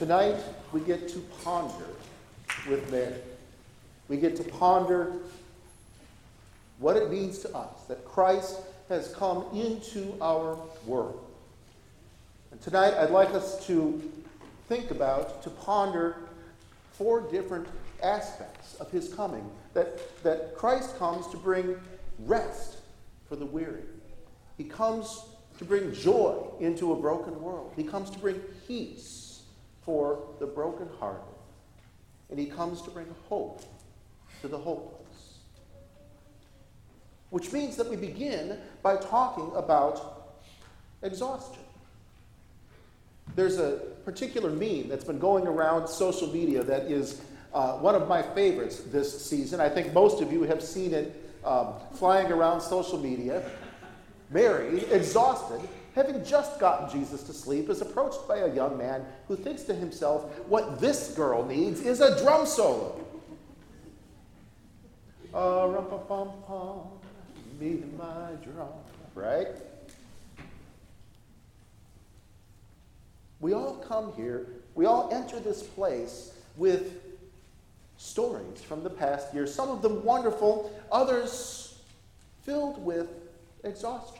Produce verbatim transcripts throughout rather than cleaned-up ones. Tonight, we get to ponder with Mary. We get to ponder what it means to us that Christ has come into our world. And tonight, I'd like us to think about, to ponder four different aspects of his coming. That, that Christ comes to bring rest for the weary. He comes to bring joy into a broken world. He comes to bring peace for the brokenhearted. And he comes to bring hope to the hopeless. Which means that we begin by talking about exhaustion. There's a particular meme that's been going around social media that is uh, one of my favorites this season. I think most of you have seen it um, flying around social media. Mary, exhausted, having just gotten Jesus to sleep, is approached by a young man who thinks to himself, what this girl needs is a drum solo. Uh, rum-pum-pum-pum, me and my drum, right? We all come here, we all enter this place with stories from the past year, some of them wonderful, others filled with exhaustion.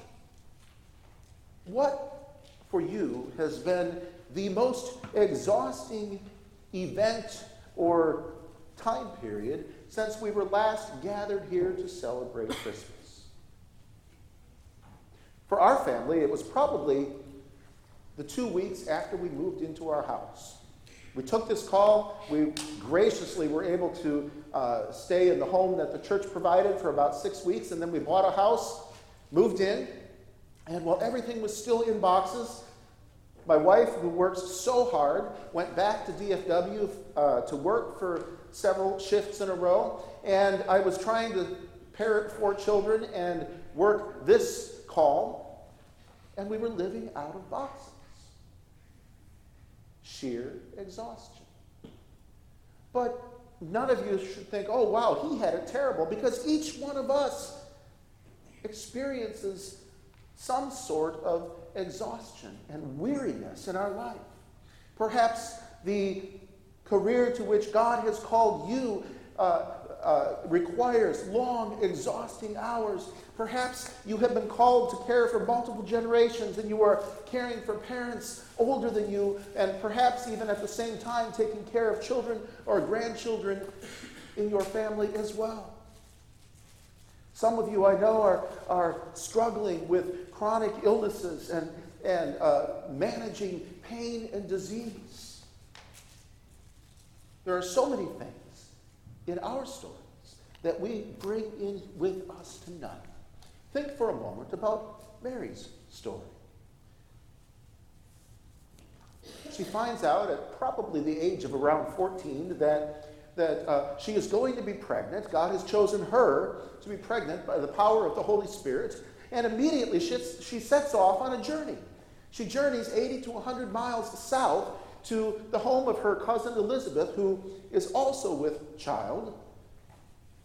What for you has been the most exhausting event or time period since we were last gathered here to celebrate Christmas? For our family, it was probably the two weeks after we moved into our house. We took this call. We graciously were able to uh, stay in the home that the church provided for about six weeks, and then we bought a house, moved in, and while everything was still in boxes, my wife, who works so hard, went back to D F W uh, to work for several shifts in a row, and I was trying to parent four children and work this call, and we were living out of boxes. Sheer exhaustion. But none of you should think, oh, wow, he had it terrible, because each one of us experiences some sort of exhaustion and weariness in our life. Perhaps the career to which God has called you uh, uh, requires long, exhausting hours. Perhaps you have been called to care for multiple generations and you are caring for parents older than you, and perhaps even at the same time taking care of children or grandchildren in your family as well. Some of you I know are, are struggling with chronic illnesses and, and uh, managing pain and disease. There are so many things in our stories that we bring in with us tonight. Think for a moment about Mary's story. She finds out at probably the age of around fourteen that, that uh, she is going to be pregnant. God has chosen her to be pregnant by the power of the Holy Spirit, and immediately she, she sets off on a journey. She journeys eighty to one hundred miles south to the home of her cousin Elizabeth, who is also with child,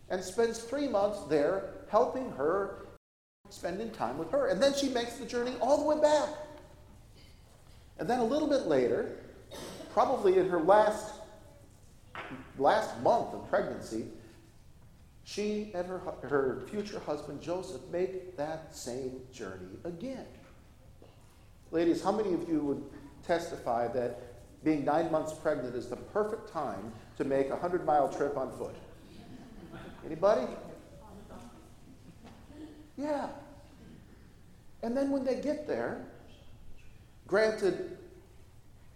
and spends three months there helping her, spending time with her. And then she makes the journey all the way back. And then a little bit later, probably in her last, last month of pregnancy, she and her, her future husband Joseph make that same journey again. Ladies, how many of you would testify that being nine months pregnant is the perfect time to make a hundred-mile trip on foot? Anybody? Yeah. And then when they get there, granted,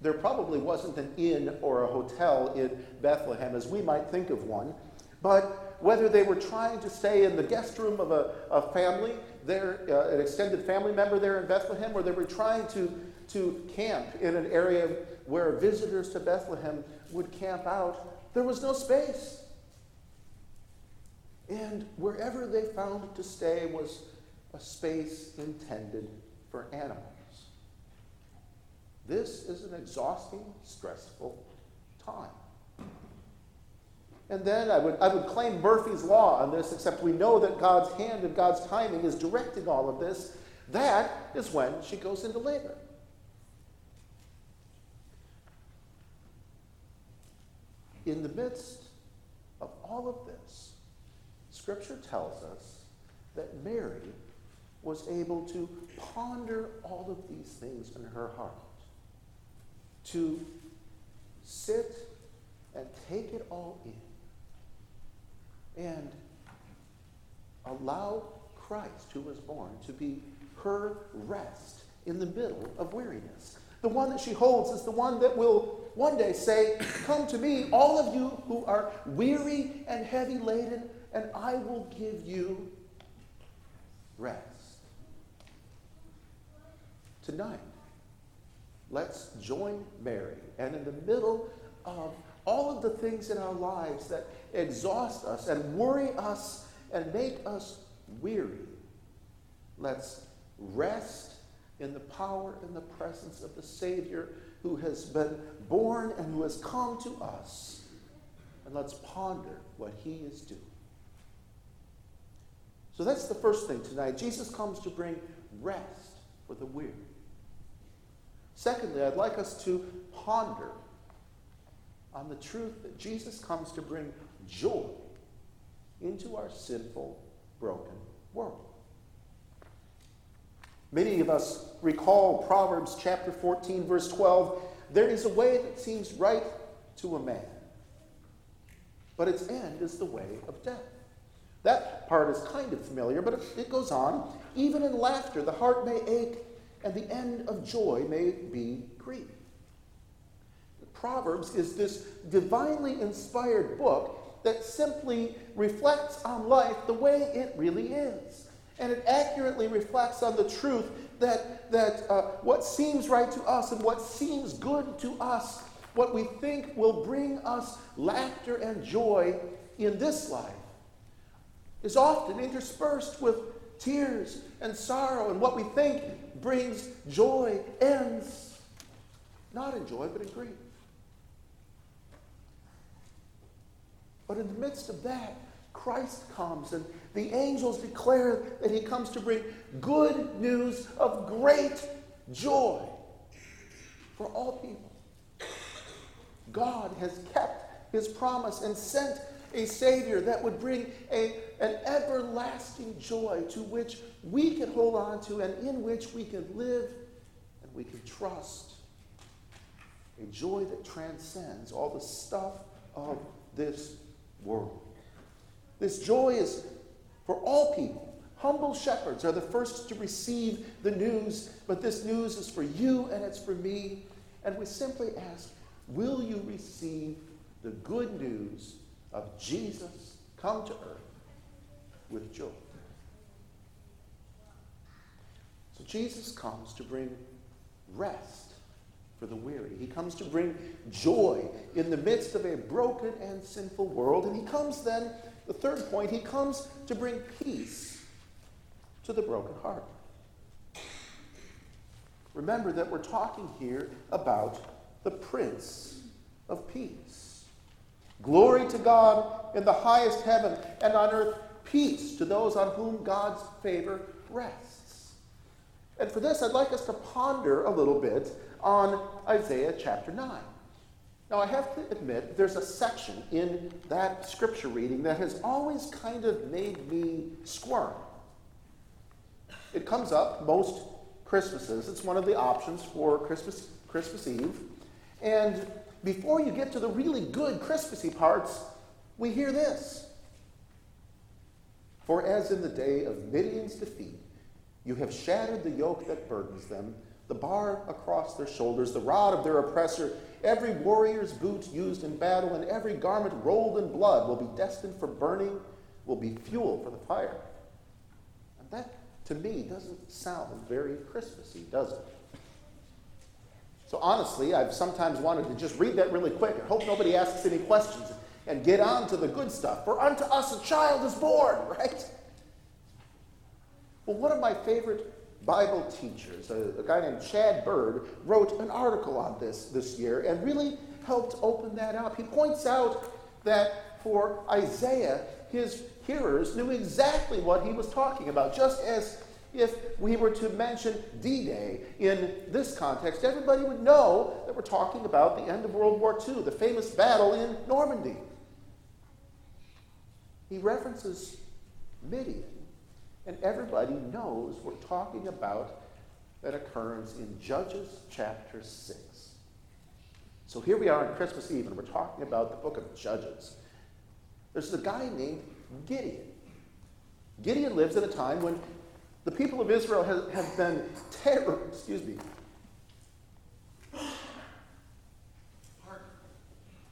there probably wasn't an inn or a hotel in Bethlehem as we might think of one, but whether they were trying to stay in the guest room of a, a family, their, uh, an extended family member there in Bethlehem, or they were trying to, to camp in an area where visitors to Bethlehem would camp out, there was no space. And wherever they found to stay was a space intended for animals. This is an exhausting, stressful time. And then I would, I would claim Murphy's Law on this, except we know that God's hand and God's timing is directing all of this. That is when she goes into labor. in the midst of all of this, Scripture tells us that Mary was able to ponder all of these things in her heart, to sit and take it all in, and allow Christ, who was born, to be her rest in the middle of weariness. The one that she holds is the one that will one day say, "Come to me, all of you who are weary and heavy laden, and I will give you rest." Tonight, let's join Mary, and in the middle of all of the things in our lives that exhaust us and worry us and make us weary, let's rest in the power and the presence of the Savior who has been born and who has come to us. And let's ponder what he is doing. So that's the first thing tonight. Jesus comes to bring rest for the weary. Secondly, I'd like us to ponder on the truth that Jesus comes to bring joy into our sinful, broken world. Many of us recall Proverbs chapter fourteen, verse twelve. There is a way that seems right to a man, but its end is the way of death. That part is kind of familiar, but it goes on. Even in laughter, the heart may ache, and the end of joy may be grief. Proverbs is this divinely inspired book that simply reflects on life the way it really is. And it accurately reflects on the truth that, that uh, what seems right to us and what seems good to us, what we think will bring us laughter and joy in this life, is often interspersed with tears and sorrow. And what we think brings joy ends not in joy, but in grief. But in the midst of that, Christ comes, and the angels declare that he comes to bring good news of great joy for all people. God has kept his promise and sent a Savior that would bring a, an everlasting joy to which we can hold on to and in which we can live and we can trust. A joy that transcends all the stuff of this world. This joy is for all people. Humble shepherds are the first to receive the news, but this news is for you and it's for me. And we simply ask, will you receive the good news of Jesus come to earth with joy? So Jesus comes to bring rest for the weary. He comes to bring joy in the midst of a broken and sinful world. And he comes then, the third point, he comes to bring peace to the broken heart. Remember that we're talking here about the Prince of Peace. Glory to God in the highest heaven, and on earth peace to those on whom God's favor rests. And for this, I'd like us to ponder a little bit on Isaiah chapter nine. Now, I have to admit, there's a section in that scripture reading that has always kind of made me squirm. It comes up most Christmases. It's one of the options for Christmas, Christmas Eve. And before you get to the really good Christmassy parts, we hear this. For as in the day of Midian's defeat, you have shattered the yoke that burdens them, the bar across their shoulders, the rod of their oppressor. Every warrior's boot used in battle and every garment rolled in blood will be destined for burning, will be fuel for the fire. And that, to me, doesn't sound very Christmassy, does it? So honestly, I've sometimes wanted to just read that really quick and hope nobody asks any questions and get on to the good stuff. For unto us a child is born, right? Well, one of my favorite Bible teachers, a, a guy named Chad Bird, wrote an article on this this year and really helped open that up. He points out that for Isaiah, his hearers knew exactly what he was talking about, just as If we were to mention D-Day in this context, everybody would know that we're talking about the end of World War Two, the famous battle in Normandy. He references Midian, and everybody knows we're talking about that occurrence in Judges chapter six. So here we are on Christmas Eve, and we're talking about the book of Judges. There's a guy named Gideon. Gideon lives at a time when the people of Israel have, have been terror, excuse me. Pardon.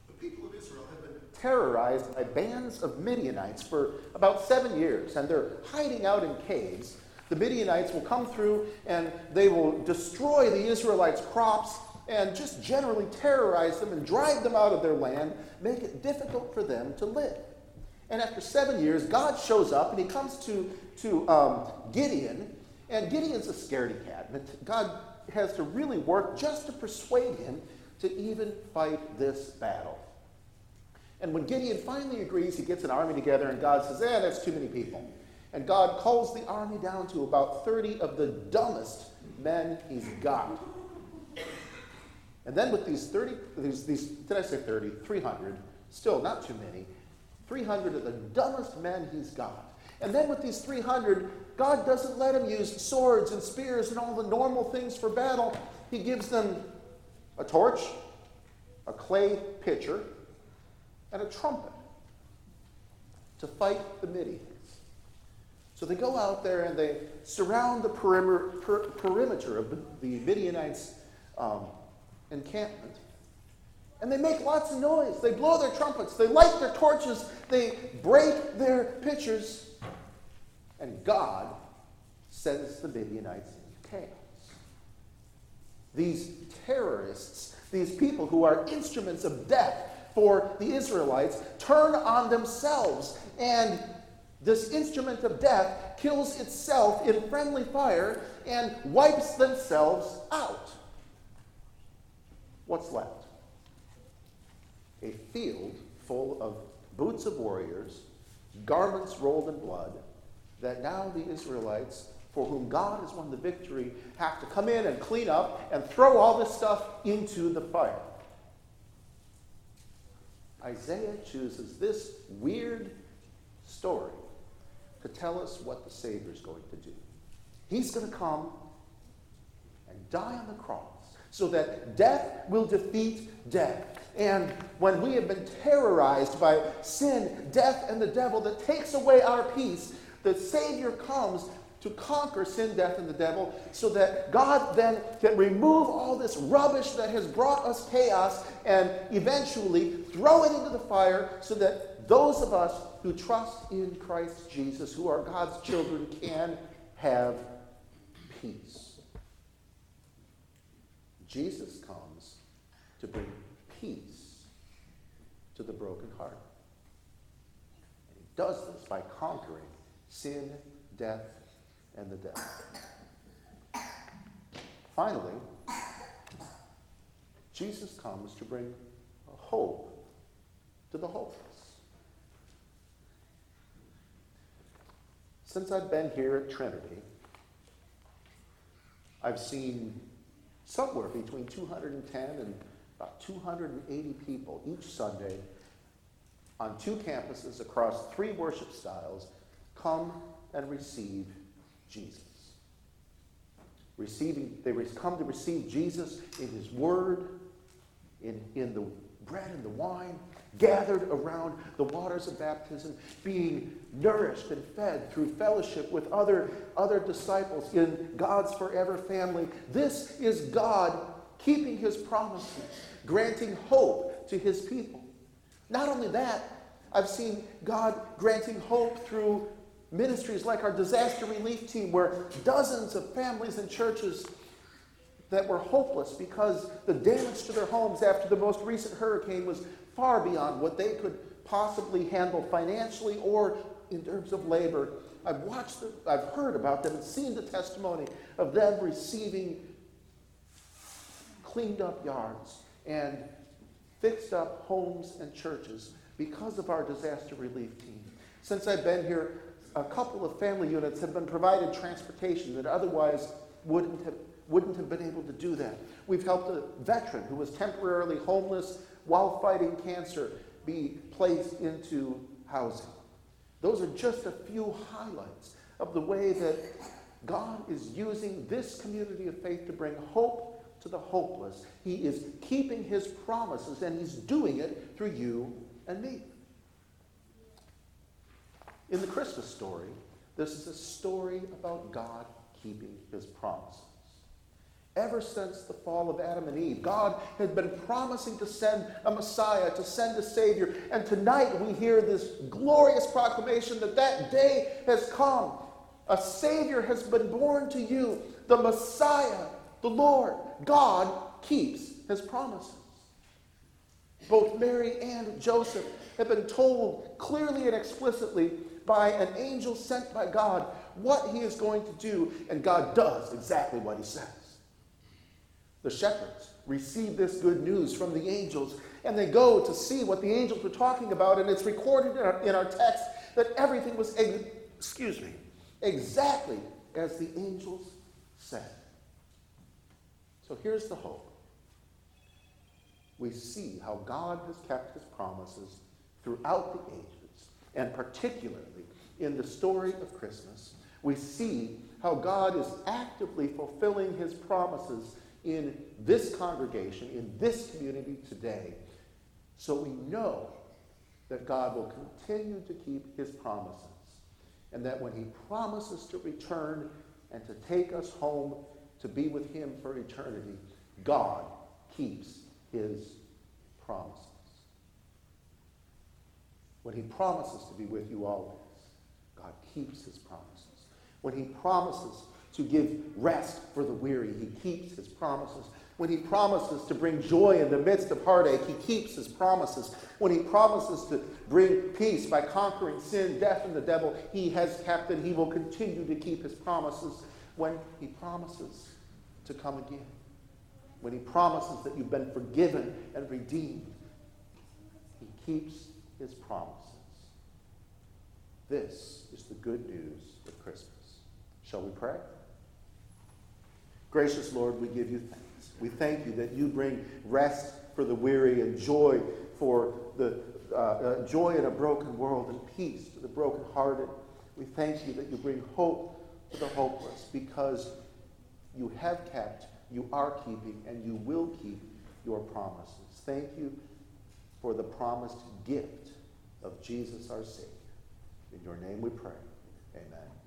The people of Israel have been terrorized by bands of Midianites for about seven years, and they're hiding out in caves. The Midianites will come through, and they will destroy the Israelites' crops and just generally terrorize them and drive them out of their land, make it difficult for them to live. And after seven years, God shows up, and he comes to, to um, Gideon, and Gideon's a scaredy cat. God has to really work just to persuade him to even fight this battle. And when Gideon finally agrees, he gets an army together, and God says, eh, that's too many people. And God calls the army down to about thirty of the dumbest men he's got. And then with these thirty, these, these did I say thirty? three hundred, still not too many, three hundred of the dumbest men he's got. And then with these three hundred, God doesn't let him use swords and spears and all the normal things for battle. He gives them a torch, a clay pitcher, and a trumpet to fight the Midianites. So they go out there and they surround the perimeter, per, perimeter of the Midianites' um, encampment. And they make lots of noise. They blow their trumpets. They light their torches. They break their pitchers. And God sends the Midianites into chaos. These terrorists, these people who are instruments of death for the Israelites, turn on themselves. And this instrument of death kills itself in friendly fire and wipes themselves out. What's left? A field full of boots of warriors, garments rolled in blood, that now the Israelites, for whom God has won the victory, have to come in and clean up and throw all this stuff into the fire. Isaiah chooses this weird story to tell us what the Savior is going to do. He's going to come and die on the cross, so that death will defeat death. And when we have been terrorized by sin, death, and the devil that takes away our peace, the Savior comes to conquer sin, death, and the devil, so that God then can remove all this rubbish that has brought us chaos and eventually throw it into the fire, so that those of us who trust in Christ Jesus, who are God's children, can have peace. Jesus comes to bring peace to the broken heart. And he does this by conquering sin, death, and the devil. Finally, Jesus comes to bring hope to the hopeless. Since I've been here at Trinity, I've seen somewhere between two hundred ten and about two hundred eighty people each Sunday on two campuses across three worship styles come and receive Jesus. Receiving, they come to receive Jesus in his word, in, in the bread and the wine, gathered around the waters of baptism, being nourished and fed through fellowship with other, other disciples in God's forever family. This is God keeping his promises, granting hope to his people. Not only that, I've seen God granting hope through ministries like our disaster relief team, where dozens of families and churches that were hopeless because the damage to their homes after the most recent hurricane was far beyond what they could possibly handle financially or in terms of labor. I've watched them, I've heard about them and seen the testimony of them receiving cleaned up yards and fixed up homes and churches because of our disaster relief team. Since I've been here, a couple of family units have been provided transportation that otherwise wouldn't have, wouldn't have been able to do that. We've helped a veteran who was temporarily homeless while fighting cancer be placed into housing. Those are just a few highlights of the way that God is using this community of faith to bring hope to the hopeless. He is keeping his promises, and he's doing it through you and me. In the Christmas story, this is a story about God keeping his promises. Ever since the fall of Adam and Eve, God had been promising to send a Messiah, to send a Savior. And tonight we hear this glorious proclamation that that day has come. A Savior has been born to you, the Messiah, the Lord. God keeps his promises. Both Mary and Joseph have been told clearly and explicitly by an angel sent by God what he is going to do, and God does exactly what he says. The shepherds receive this good news from the angels, and they go to see what the angels were talking about, and it's recorded in our, in our text that everything was, ex- excuse me, exactly as the angels said. So here's the hope. We see how God has kept his promises throughout the ages, and particularly in the story of Christmas. We see how God is actively fulfilling his promises in this congregation, in this community today. So we know that God will continue to keep his promises, and that when he promises to return and to take us home to be with him for eternity, God keeps his promises. When he promises to be with you always, God keeps his promises. When he promises to give rest for the weary, he keeps his promises. When he promises to bring joy in the midst of heartache, he keeps his promises. When he promises to bring peace by conquering sin, death, and the devil, he has kept and he will continue to keep his promises. When he promises to come again, when he promises that you've been forgiven and redeemed, he keeps his promises. This is the good news of Christmas. Shall we pray? Gracious Lord, we give you thanks. We thank you that you bring rest for the weary and joy for the uh, uh, joy in a broken world and peace to the brokenhearted. We thank you that you bring hope to the hopeless, because you have kept, you are keeping, and you will keep your promises. Thank you for the promised gift of Jesus our Savior. In your name we pray. Amen.